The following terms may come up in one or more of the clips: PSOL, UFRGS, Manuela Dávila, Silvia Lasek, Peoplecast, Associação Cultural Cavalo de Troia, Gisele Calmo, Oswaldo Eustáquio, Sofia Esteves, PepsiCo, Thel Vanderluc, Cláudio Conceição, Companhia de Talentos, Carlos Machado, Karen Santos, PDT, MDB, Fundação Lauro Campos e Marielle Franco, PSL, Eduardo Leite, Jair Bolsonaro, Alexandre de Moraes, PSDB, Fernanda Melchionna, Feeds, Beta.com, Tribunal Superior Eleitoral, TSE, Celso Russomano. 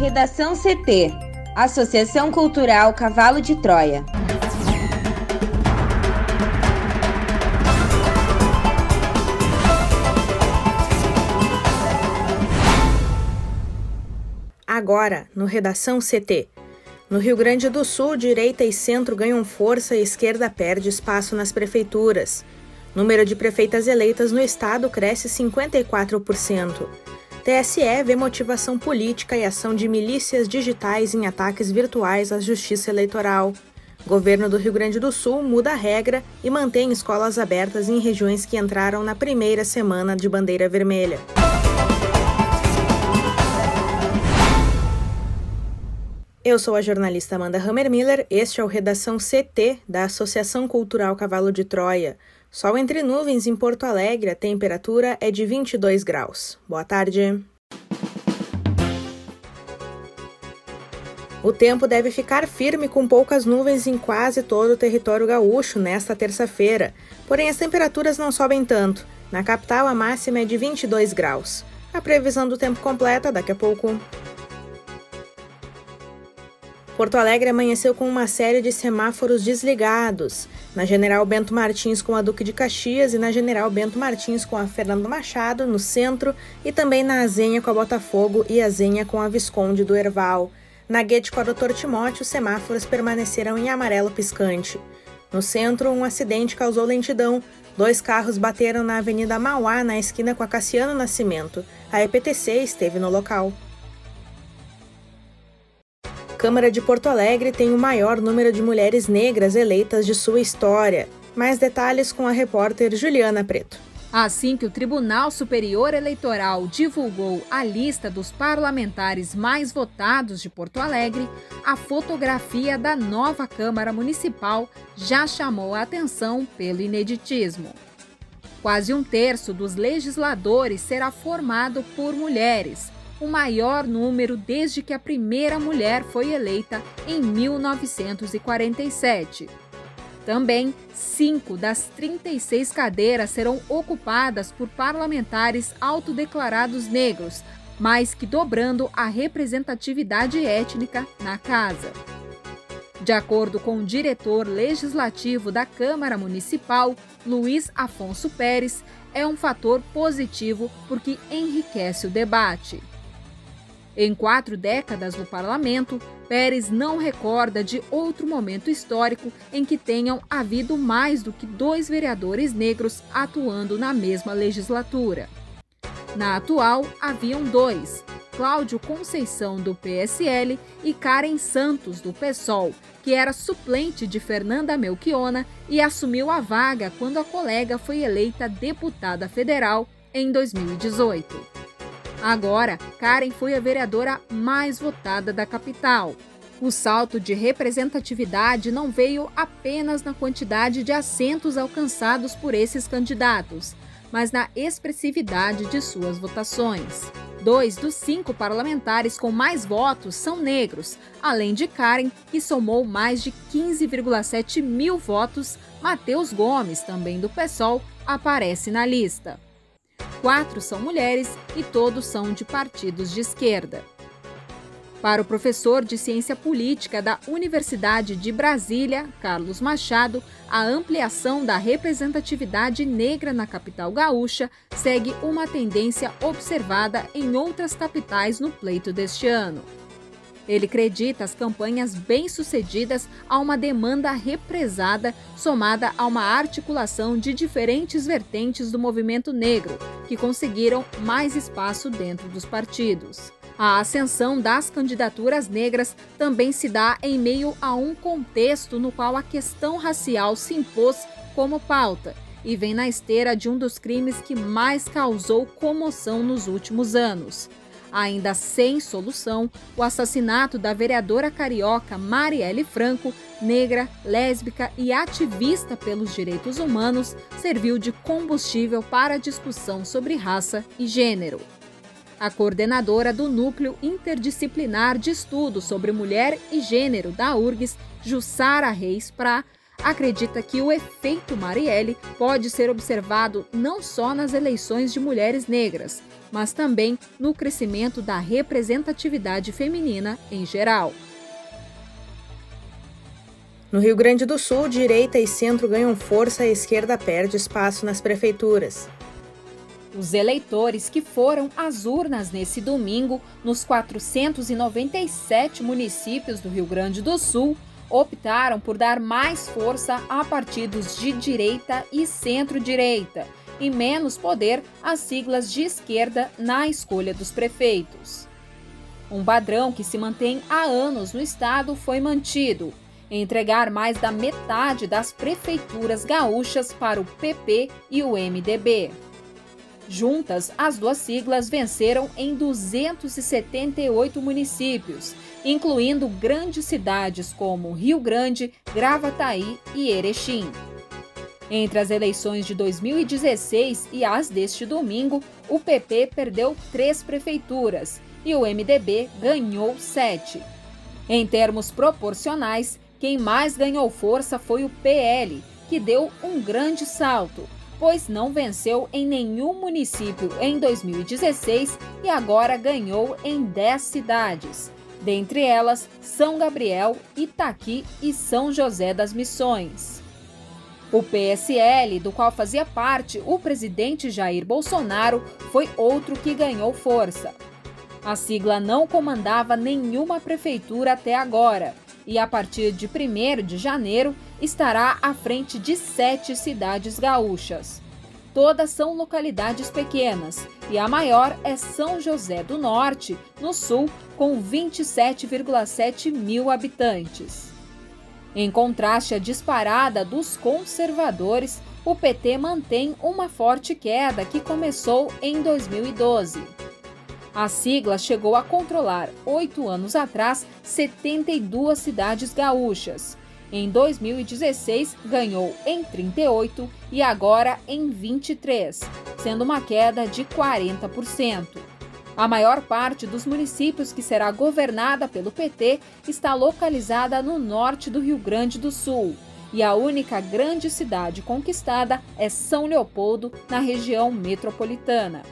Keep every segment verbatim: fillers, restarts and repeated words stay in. Redação C T, Associação Cultural Cavalo de Troia. Agora, no Redação C T. No Rio Grande do Sul, direita e centro ganham força e esquerda perde espaço nas prefeituras. Número de prefeitas eleitas no estado cresce cinquenta e quatro por cento. T S E vê motivação política e ação de milícias digitais em ataques virtuais à justiça eleitoral. Governo do Rio Grande do Sul muda a regra e mantém escolas abertas em regiões que entraram na primeira semana de bandeira vermelha. Eu sou a jornalista Amanda Hammermiller, este é o Redação C T da Associação Cultural Cavalo de Troia. Sol entre nuvens em Porto Alegre, a temperatura é de vinte e dois graus. Boa tarde. O tempo deve ficar firme com poucas nuvens em quase todo o território gaúcho nesta terça-feira, porém as temperaturas não sobem tanto. Na capital a máxima é de vinte e dois graus. A previsão do tempo completa daqui a pouco. Porto Alegre amanheceu com uma série de semáforos desligados. Na General Bento Martins com a Duque de Caxias e na General Bento Martins com a Fernando Machado, no centro, e também na Azenha com a Botafogo e Azenha com a Visconde do Herval. Na Guete com a Doutor Timóteo, os semáforos permaneceram em amarelo piscante. No centro, um acidente causou lentidão. Dois carros bateram na Avenida Mauá, na esquina com a Cassiano Nascimento. A E P T C esteve no local. A Câmara de Porto Alegre tem o maior número de mulheres negras eleitas de sua história. Mais detalhes com a repórter Juliana Preto. Assim que o Tribunal Superior Eleitoral divulgou a lista dos parlamentares mais votados de Porto Alegre, a fotografia da nova Câmara Municipal já chamou a atenção pelo ineditismo. Quase um terço dos legisladores será formado por mulheres, o maior número desde que a primeira mulher foi eleita em mil novecentos e quarenta e sete. Também, cinco das trinta e seis cadeiras serão ocupadas por parlamentares autodeclarados negros, mais que dobrando a representatividade étnica na casa. De acordo com o diretor legislativo da Câmara Municipal, Luiz Afonso Pérez, é um fator positivo porque enriquece o debate. Em quatro décadas no parlamento, Pérez não recorda de outro momento histórico em que tenham havido mais do que dois vereadores negros atuando na mesma legislatura. Na atual, haviam dois, Cláudio Conceição, do P S L, e Karen Santos, do P SOL, que era suplente de Fernanda Melchionna e assumiu a vaga quando a colega foi eleita deputada federal em dois mil e dezoito. Agora, Karen foi a vereadora mais votada da capital. O salto de representatividade não veio apenas na quantidade de assentos alcançados por esses candidatos, mas na expressividade de suas votações. Dois dos cinco parlamentares com mais votos são negros, além de Karen, que somou mais de quinze vírgula sete mil votos. Matheus Gomes, também do P SOL, aparece na lista. Quatro são mulheres e todos são de partidos de esquerda. Para o professor de Ciência Política da Universidade de Brasília, Carlos Machado, a ampliação da representatividade negra na capital gaúcha segue uma tendência observada em outras capitais no pleito deste ano. Ele acredita as campanhas bem-sucedidas a uma demanda represada somada a uma articulação de diferentes vertentes do movimento negro, que conseguiram mais espaço dentro dos partidos. A ascensão das candidaturas negras também se dá em meio a um contexto no qual a questão racial se impôs como pauta e vem na esteira de um dos crimes que mais causou comoção nos últimos anos. Ainda sem solução, o assassinato da vereadora carioca Marielle Franco, negra, lésbica e ativista pelos direitos humanos, serviu de combustível para a discussão sobre raça e gênero. A coordenadora do Núcleo Interdisciplinar de Estudos sobre Mulher e Gênero da U F R G S, Jussara Reis Prá, acredita que o efeito Marielle pode ser observado não só nas eleições de mulheres negras, mas também no crescimento da representatividade feminina em geral. No Rio Grande do Sul, direita e centro ganham força e a esquerda perde espaço nas prefeituras. Os eleitores que foram às urnas nesse domingo, nos quatrocentos e noventa e sete municípios do Rio Grande do Sul, optaram por dar mais força a partidos de direita e centro-direita e menos poder às siglas de esquerda na escolha dos prefeitos. Um padrão que se mantém há anos no estado foi mantido: entregar mais da metade das prefeituras gaúchas para o P P e o M D B. Juntas, as duas siglas venceram em duzentos e setenta e oito municípios, incluindo grandes cidades como Rio Grande, Gravataí e Erechim. Entre as eleições de dois mil e dezesseis e as deste domingo, o P P perdeu três prefeituras e o M D B ganhou sete. Em termos proporcionais, quem mais ganhou força foi o P L, que deu um grande salto, pois não venceu em nenhum município em dois mil e dezesseis e agora ganhou em dez cidades, dentre elas São Gabriel, Itaqui e São José das Missões. O P S L, do qual fazia parte o presidente Jair Bolsonaro, foi outro que ganhou força. A sigla não comandava nenhuma prefeitura até agora e, a partir de primeiro de janeiro, estará à frente de sete cidades gaúchas. Todas são localidades pequenas e a maior é São José do Norte, no sul, com vinte e sete vírgula sete mil habitantes. Em contraste à disparada dos conservadores, o P T mantém uma forte queda que começou em dois mil e doze. A sigla chegou a controlar, oito anos atrás, setenta e duas cidades gaúchas. Em dois mil e dezesseis, ganhou em trinta e oito e agora em vinte e três, sendo uma queda de quarenta por cento. A maior parte dos municípios que será governada pelo P T está localizada no norte do Rio Grande do Sul. E a única grande cidade conquistada é São Leopoldo, na região metropolitana.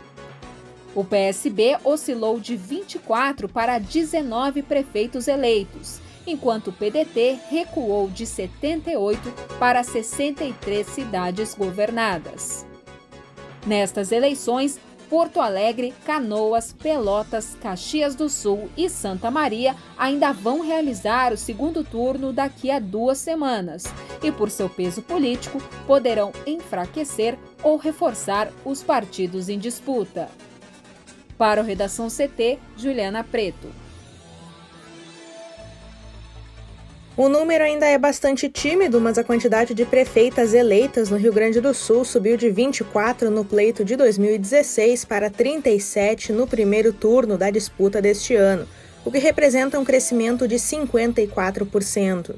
O P S B oscilou de vinte e quatro para dezenove prefeitos eleitos, enquanto o P D T recuou de setenta e oito para sessenta e três cidades governadas. Nestas eleições, Porto Alegre, Canoas, Pelotas, Caxias do Sul e Santa Maria ainda vão realizar o segundo turno daqui a duas semanas e, por seu peso político, poderão enfraquecer ou reforçar os partidos em disputa. Para o Redação C T, Juliana Preto. O número ainda é bastante tímido, mas a quantidade de prefeitas eleitas no Rio Grande do Sul subiu de vinte e quatro no pleito de dois mil e dezesseis para trinta e sete no primeiro turno da disputa deste ano, o que representa um crescimento de cinquenta e quatro por cento.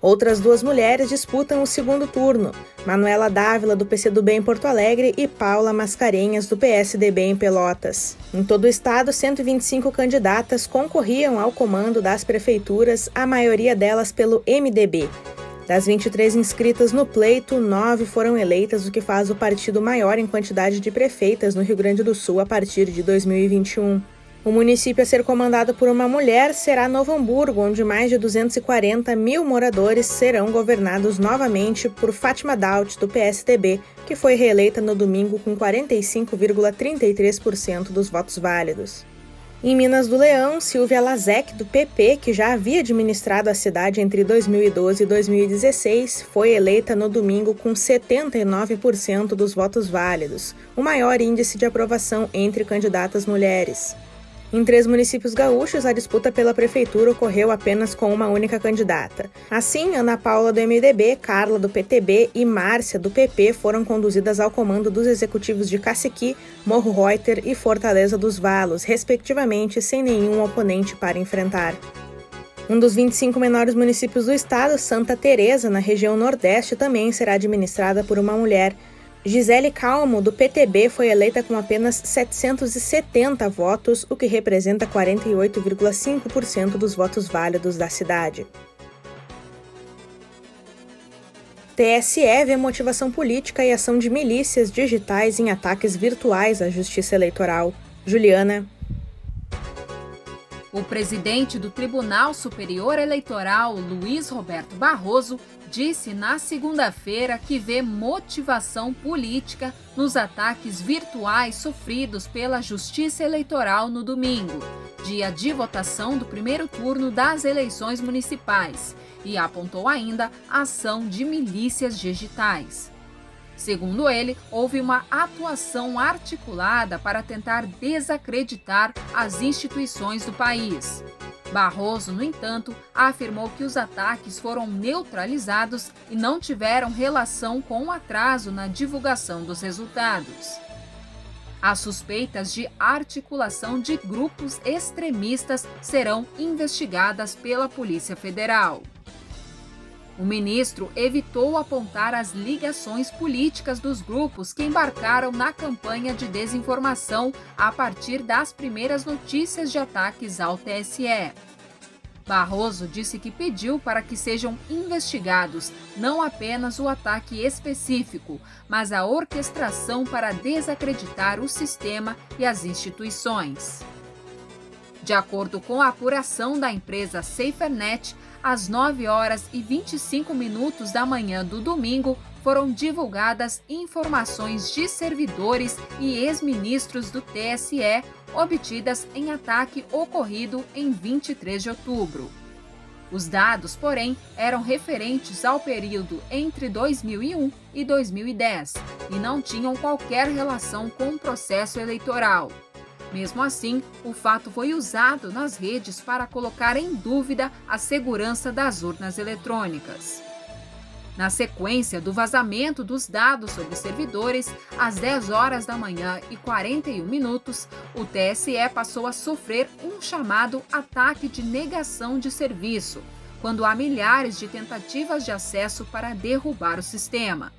Outras duas mulheres disputam o segundo turno, Manuela Dávila, do P C do B em Porto Alegre, e Paula Mascarenhas, do P S D B em Pelotas. Em todo o estado, cento e vinte e cinco candidatas concorriam ao comando das prefeituras, a maioria delas pelo M D B. Das vinte e três inscritas no pleito, nove foram eleitas, o que faz o partido maior em quantidade de prefeitas no Rio Grande do Sul a partir de dois mil e vinte e um. O município a ser comandado por uma mulher será Novo Hamburgo, onde mais de duzentos e quarenta mil moradores serão governados novamente por Fátima Daut, do P S D B, que foi reeleita no domingo com quarenta e cinco vírgula trinta e três por cento dos votos válidos. Em Minas do Leão, Silvia Lasek, do P P, que já havia administrado a cidade entre dois mil e doze e dois mil e dezesseis, foi eleita no domingo com setenta e nove por cento dos votos válidos, o maior índice de aprovação entre candidatas mulheres. Em três municípios gaúchos, a disputa pela prefeitura ocorreu apenas com uma única candidata. Assim, Ana Paula do M D B, Carla do P T B e Márcia do P P foram conduzidas ao comando dos executivos de Caciqui, Morro Reuter e Fortaleza dos Valos, respectivamente, sem nenhum oponente para enfrentar. Um dos vinte e cinco menores municípios do estado, Santa Teresa, na região Nordeste, também será administrada por uma mulher. Gisele Calmo, do P T B, foi eleita com apenas setecentos e setenta votos, o que representa quarenta e oito vírgula cinco por cento dos votos válidos da cidade. T S E vê motivação política e ação de milícias digitais em ataques virtuais à Justiça Eleitoral. Juliana. O presidente do Tribunal Superior Eleitoral, Luiz Roberto Barroso, disse na segunda-feira que vê motivação política nos ataques virtuais sofridos pela Justiça Eleitoral no domingo, dia de votação do primeiro turno das eleições municipais, e apontou ainda a ação de milícias digitais. Segundo ele, houve uma atuação articulada para tentar desacreditar as instituições do país. Barroso, no entanto, afirmou que os ataques foram neutralizados e não tiveram relação com o atraso na divulgação dos resultados. As suspeitas de articulação de grupos extremistas serão investigadas pela Polícia Federal. O ministro evitou apontar as ligações políticas dos grupos que embarcaram na campanha de desinformação a partir das primeiras notícias de ataques ao T S E. Barroso disse que pediu para que sejam investigados não apenas o ataque específico, mas a orquestração para desacreditar o sistema e as instituições. De acordo com a apuração da empresa SaferNet, às nove horas e vinte e cinco minutos da manhã do domingo, foram divulgadas informações de servidores e ex-ministros do T S E obtidas em ataque ocorrido em vinte e três de outubro. Os dados, porém, eram referentes ao período entre dois mil e um e dois mil e dez e não tinham qualquer relação com o processo eleitoral. Mesmo assim, o fato foi usado nas redes para colocar em dúvida a segurança das urnas eletrônicas. Na sequência do vazamento dos dados sobre servidores, às dez horas da manhã e quarenta e um minutos, o T S E passou a sofrer um chamado ataque de negação de serviço, quando há milhares de tentativas de acesso para derrubar o sistema.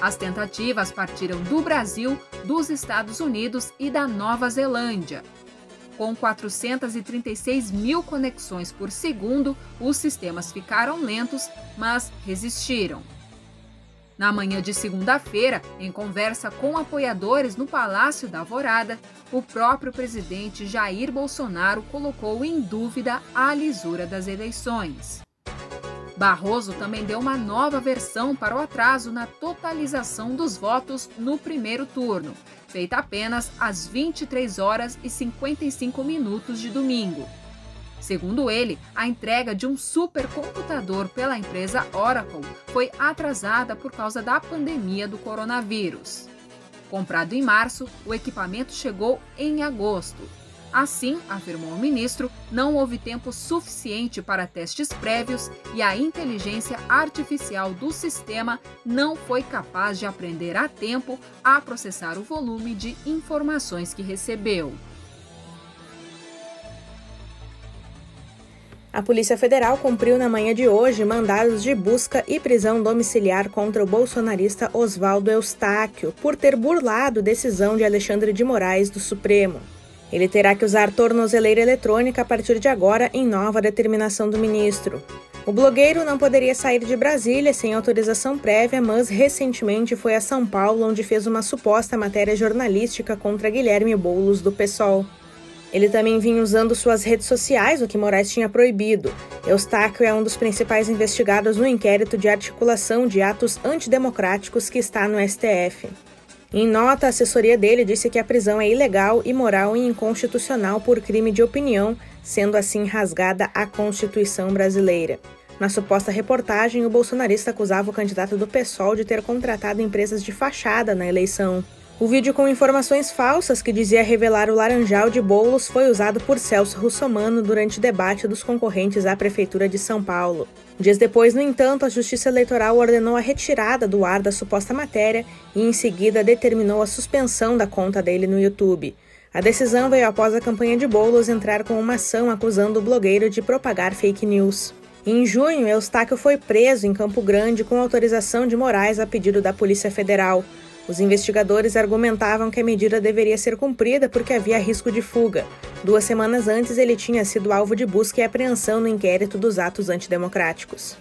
As tentativas partiram do Brasil, dos Estados Unidos e da Nova Zelândia. Com quatrocentos e trinta e seis mil conexões por segundo, os sistemas ficaram lentos, mas resistiram. Na manhã de segunda-feira, em conversa com apoiadores no Palácio da Alvorada, o próprio presidente Jair Bolsonaro colocou em dúvida a lisura das eleições. Barroso também deu uma nova versão para o atraso na totalização dos votos no primeiro turno, feita apenas às vinte e três horas e cinquenta e cinco minutos de domingo. Segundo ele, a entrega de um supercomputador pela empresa Oracle foi atrasada por causa da pandemia do coronavírus. Comprado em março, o equipamento chegou em agosto. Assim, afirmou o ministro, não houve tempo suficiente para testes prévios e a inteligência artificial do sistema não foi capaz de aprender a tempo a processar o volume de informações que recebeu. A Polícia Federal cumpriu na manhã de hoje mandados de busca e prisão domiciliar contra o bolsonarista Oswaldo Eustáquio por ter burlado decisão de Alexandre de Moraes do Supremo. Ele terá que usar tornozeleira eletrônica a partir de agora, em nova determinação do ministro. O blogueiro não poderia sair de Brasília sem autorização prévia, mas recentemente foi a São Paulo, onde fez uma suposta matéria jornalística contra Guilherme Boulos, do P SOL. Ele também vinha usando suas redes sociais, o que Moraes tinha proibido. Eustáquio é um dos principais investigados no inquérito de articulação de atos antidemocráticos que está no S T F. Em nota, a assessoria dele disse que a prisão é ilegal, imoral e inconstitucional por crime de opinião, sendo assim rasgada a Constituição brasileira. Na suposta reportagem, o bolsonarista acusava o candidato do P SOL de ter contratado empresas de fachada na eleição. O vídeo com informações falsas que dizia revelar o laranjal de Boulos foi usado por Celso Russomano durante debate dos concorrentes à Prefeitura de São Paulo. Dias depois, no entanto, a Justiça Eleitoral ordenou a retirada do ar da suposta matéria e, em seguida, determinou a suspensão da conta dele no YouTube. A decisão veio após a campanha de Boulos entrar com uma ação acusando o blogueiro de propagar fake news. Em junho, Eustáquio foi preso em Campo Grande com autorização de Moraes a pedido da Polícia Federal. Os investigadores argumentavam que a medida deveria ser cumprida porque havia risco de fuga. Duas semanas antes, ele tinha sido alvo de busca e apreensão no inquérito dos atos antidemocráticos.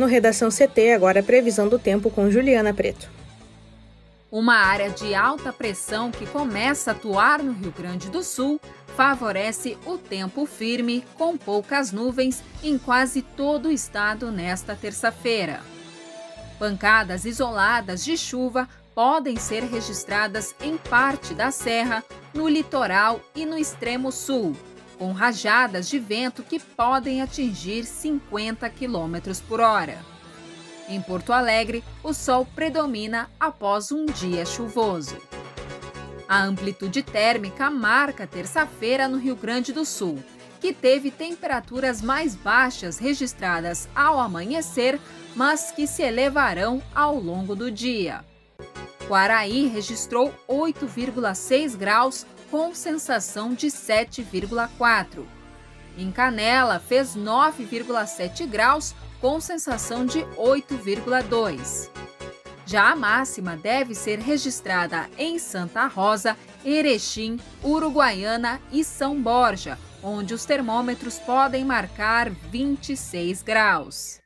No Redação C T, agora a previsão do tempo com Juliana Preto. Uma área de alta pressão que começa a atuar no Rio Grande do Sul favorece o tempo firme, com poucas nuvens, em quase todo o estado nesta terça-feira. Pancadas isoladas de chuva podem ser registradas em parte da serra, no litoral e no extremo sul, com rajadas de vento que podem atingir cinquenta quilômetros por hora. Em Porto Alegre, o sol predomina após um dia chuvoso. A amplitude térmica marca terça-feira no Rio Grande do Sul, que teve temperaturas mais baixas registradas ao amanhecer, mas que se elevarão ao longo do dia. Quaraí registrou oito vírgula seis graus, com sensação de sete vírgula quatro. Em Canela, fez nove vírgula sete graus, com sensação de oito vírgula dois. Já a máxima deve ser registrada em Santa Rosa, Erechim, Uruguaiana e São Borja, onde os termômetros podem marcar vinte e seis graus.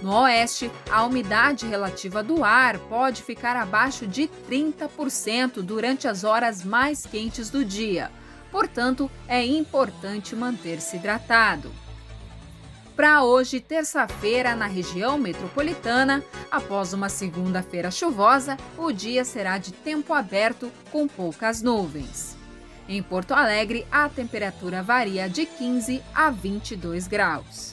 No oeste, a umidade relativa do ar pode ficar abaixo de trinta por cento durante as horas mais quentes do dia. Portanto, é importante manter-se hidratado. Para hoje, terça-feira, na região metropolitana, após uma segunda-feira chuvosa, o dia será de tempo aberto com poucas nuvens. Em Porto Alegre, a temperatura varia de quinze a vinte e dois graus.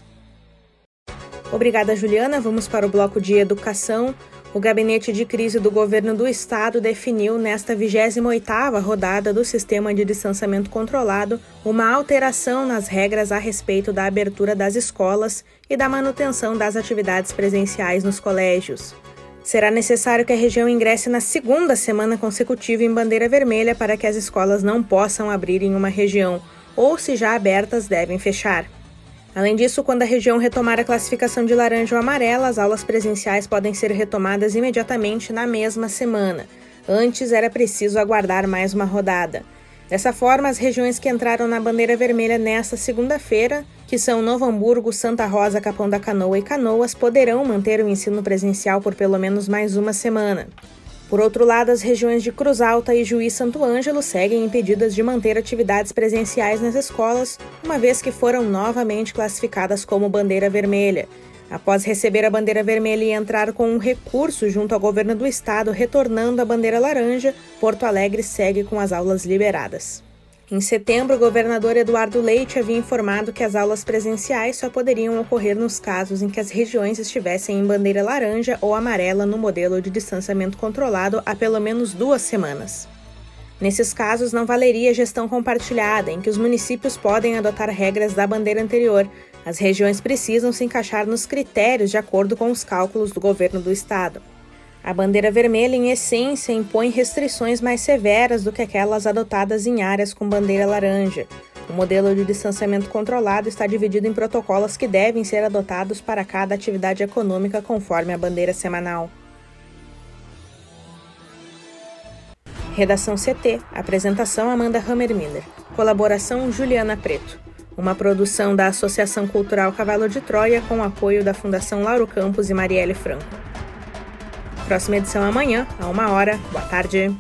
Obrigada, Juliana. Vamos para o bloco de Educação. O Gabinete de Crise do Governo do Estado definiu nesta vigésima oitava rodada do Sistema de Distanciamento Controlado uma alteração nas regras a respeito da abertura das escolas e da manutenção das atividades presenciais nos colégios. Será necessário que a região ingresse na segunda semana consecutiva em bandeira vermelha para que as escolas não possam abrir em uma região, ou se já abertas, devem fechar. Além disso, quando a região retomar a classificação de laranja ou amarela, as aulas presenciais podem ser retomadas imediatamente na mesma semana. Antes, era preciso aguardar mais uma rodada. Dessa forma, as regiões que entraram na bandeira vermelha nesta segunda-feira, que são Novo Hamburgo, Santa Rosa, Capão da Canoa e Canoas, poderão manter o ensino presencial por pelo menos mais uma semana. Por outro lado, as regiões de Cruz Alta e Juiz Santo Ângelo seguem impedidas de manter atividades presenciais nas escolas, uma vez que foram novamente classificadas como bandeira vermelha. Após receber a bandeira vermelha e entrar com um recurso junto ao governo do estado retornando a bandeira laranja, Porto Alegre segue com as aulas liberadas. Em setembro, o governador Eduardo Leite havia informado que as aulas presenciais só poderiam ocorrer nos casos em que as regiões estivessem em bandeira laranja ou amarela no modelo de distanciamento controlado há pelo menos duas semanas. Nesses casos, não valeria a gestão compartilhada, em que os municípios podem adotar regras da bandeira anterior. As regiões precisam se encaixar nos critérios de acordo com os cálculos do governo do estado. A bandeira vermelha, em essência, impõe restrições mais severas do que aquelas adotadas em áreas com bandeira laranja. O modelo de distanciamento controlado está dividido em protocolos que devem ser adotados para cada atividade econômica conforme a bandeira semanal. Redação C T. Apresentação Amanda Hammermiller. Colaboração Juliana Preto. Uma produção da Associação Cultural Cavalo de Troia com apoio da Fundação Lauro Campos e Marielle Franco. Próxima edição amanhã, a uma hora. Boa tarde.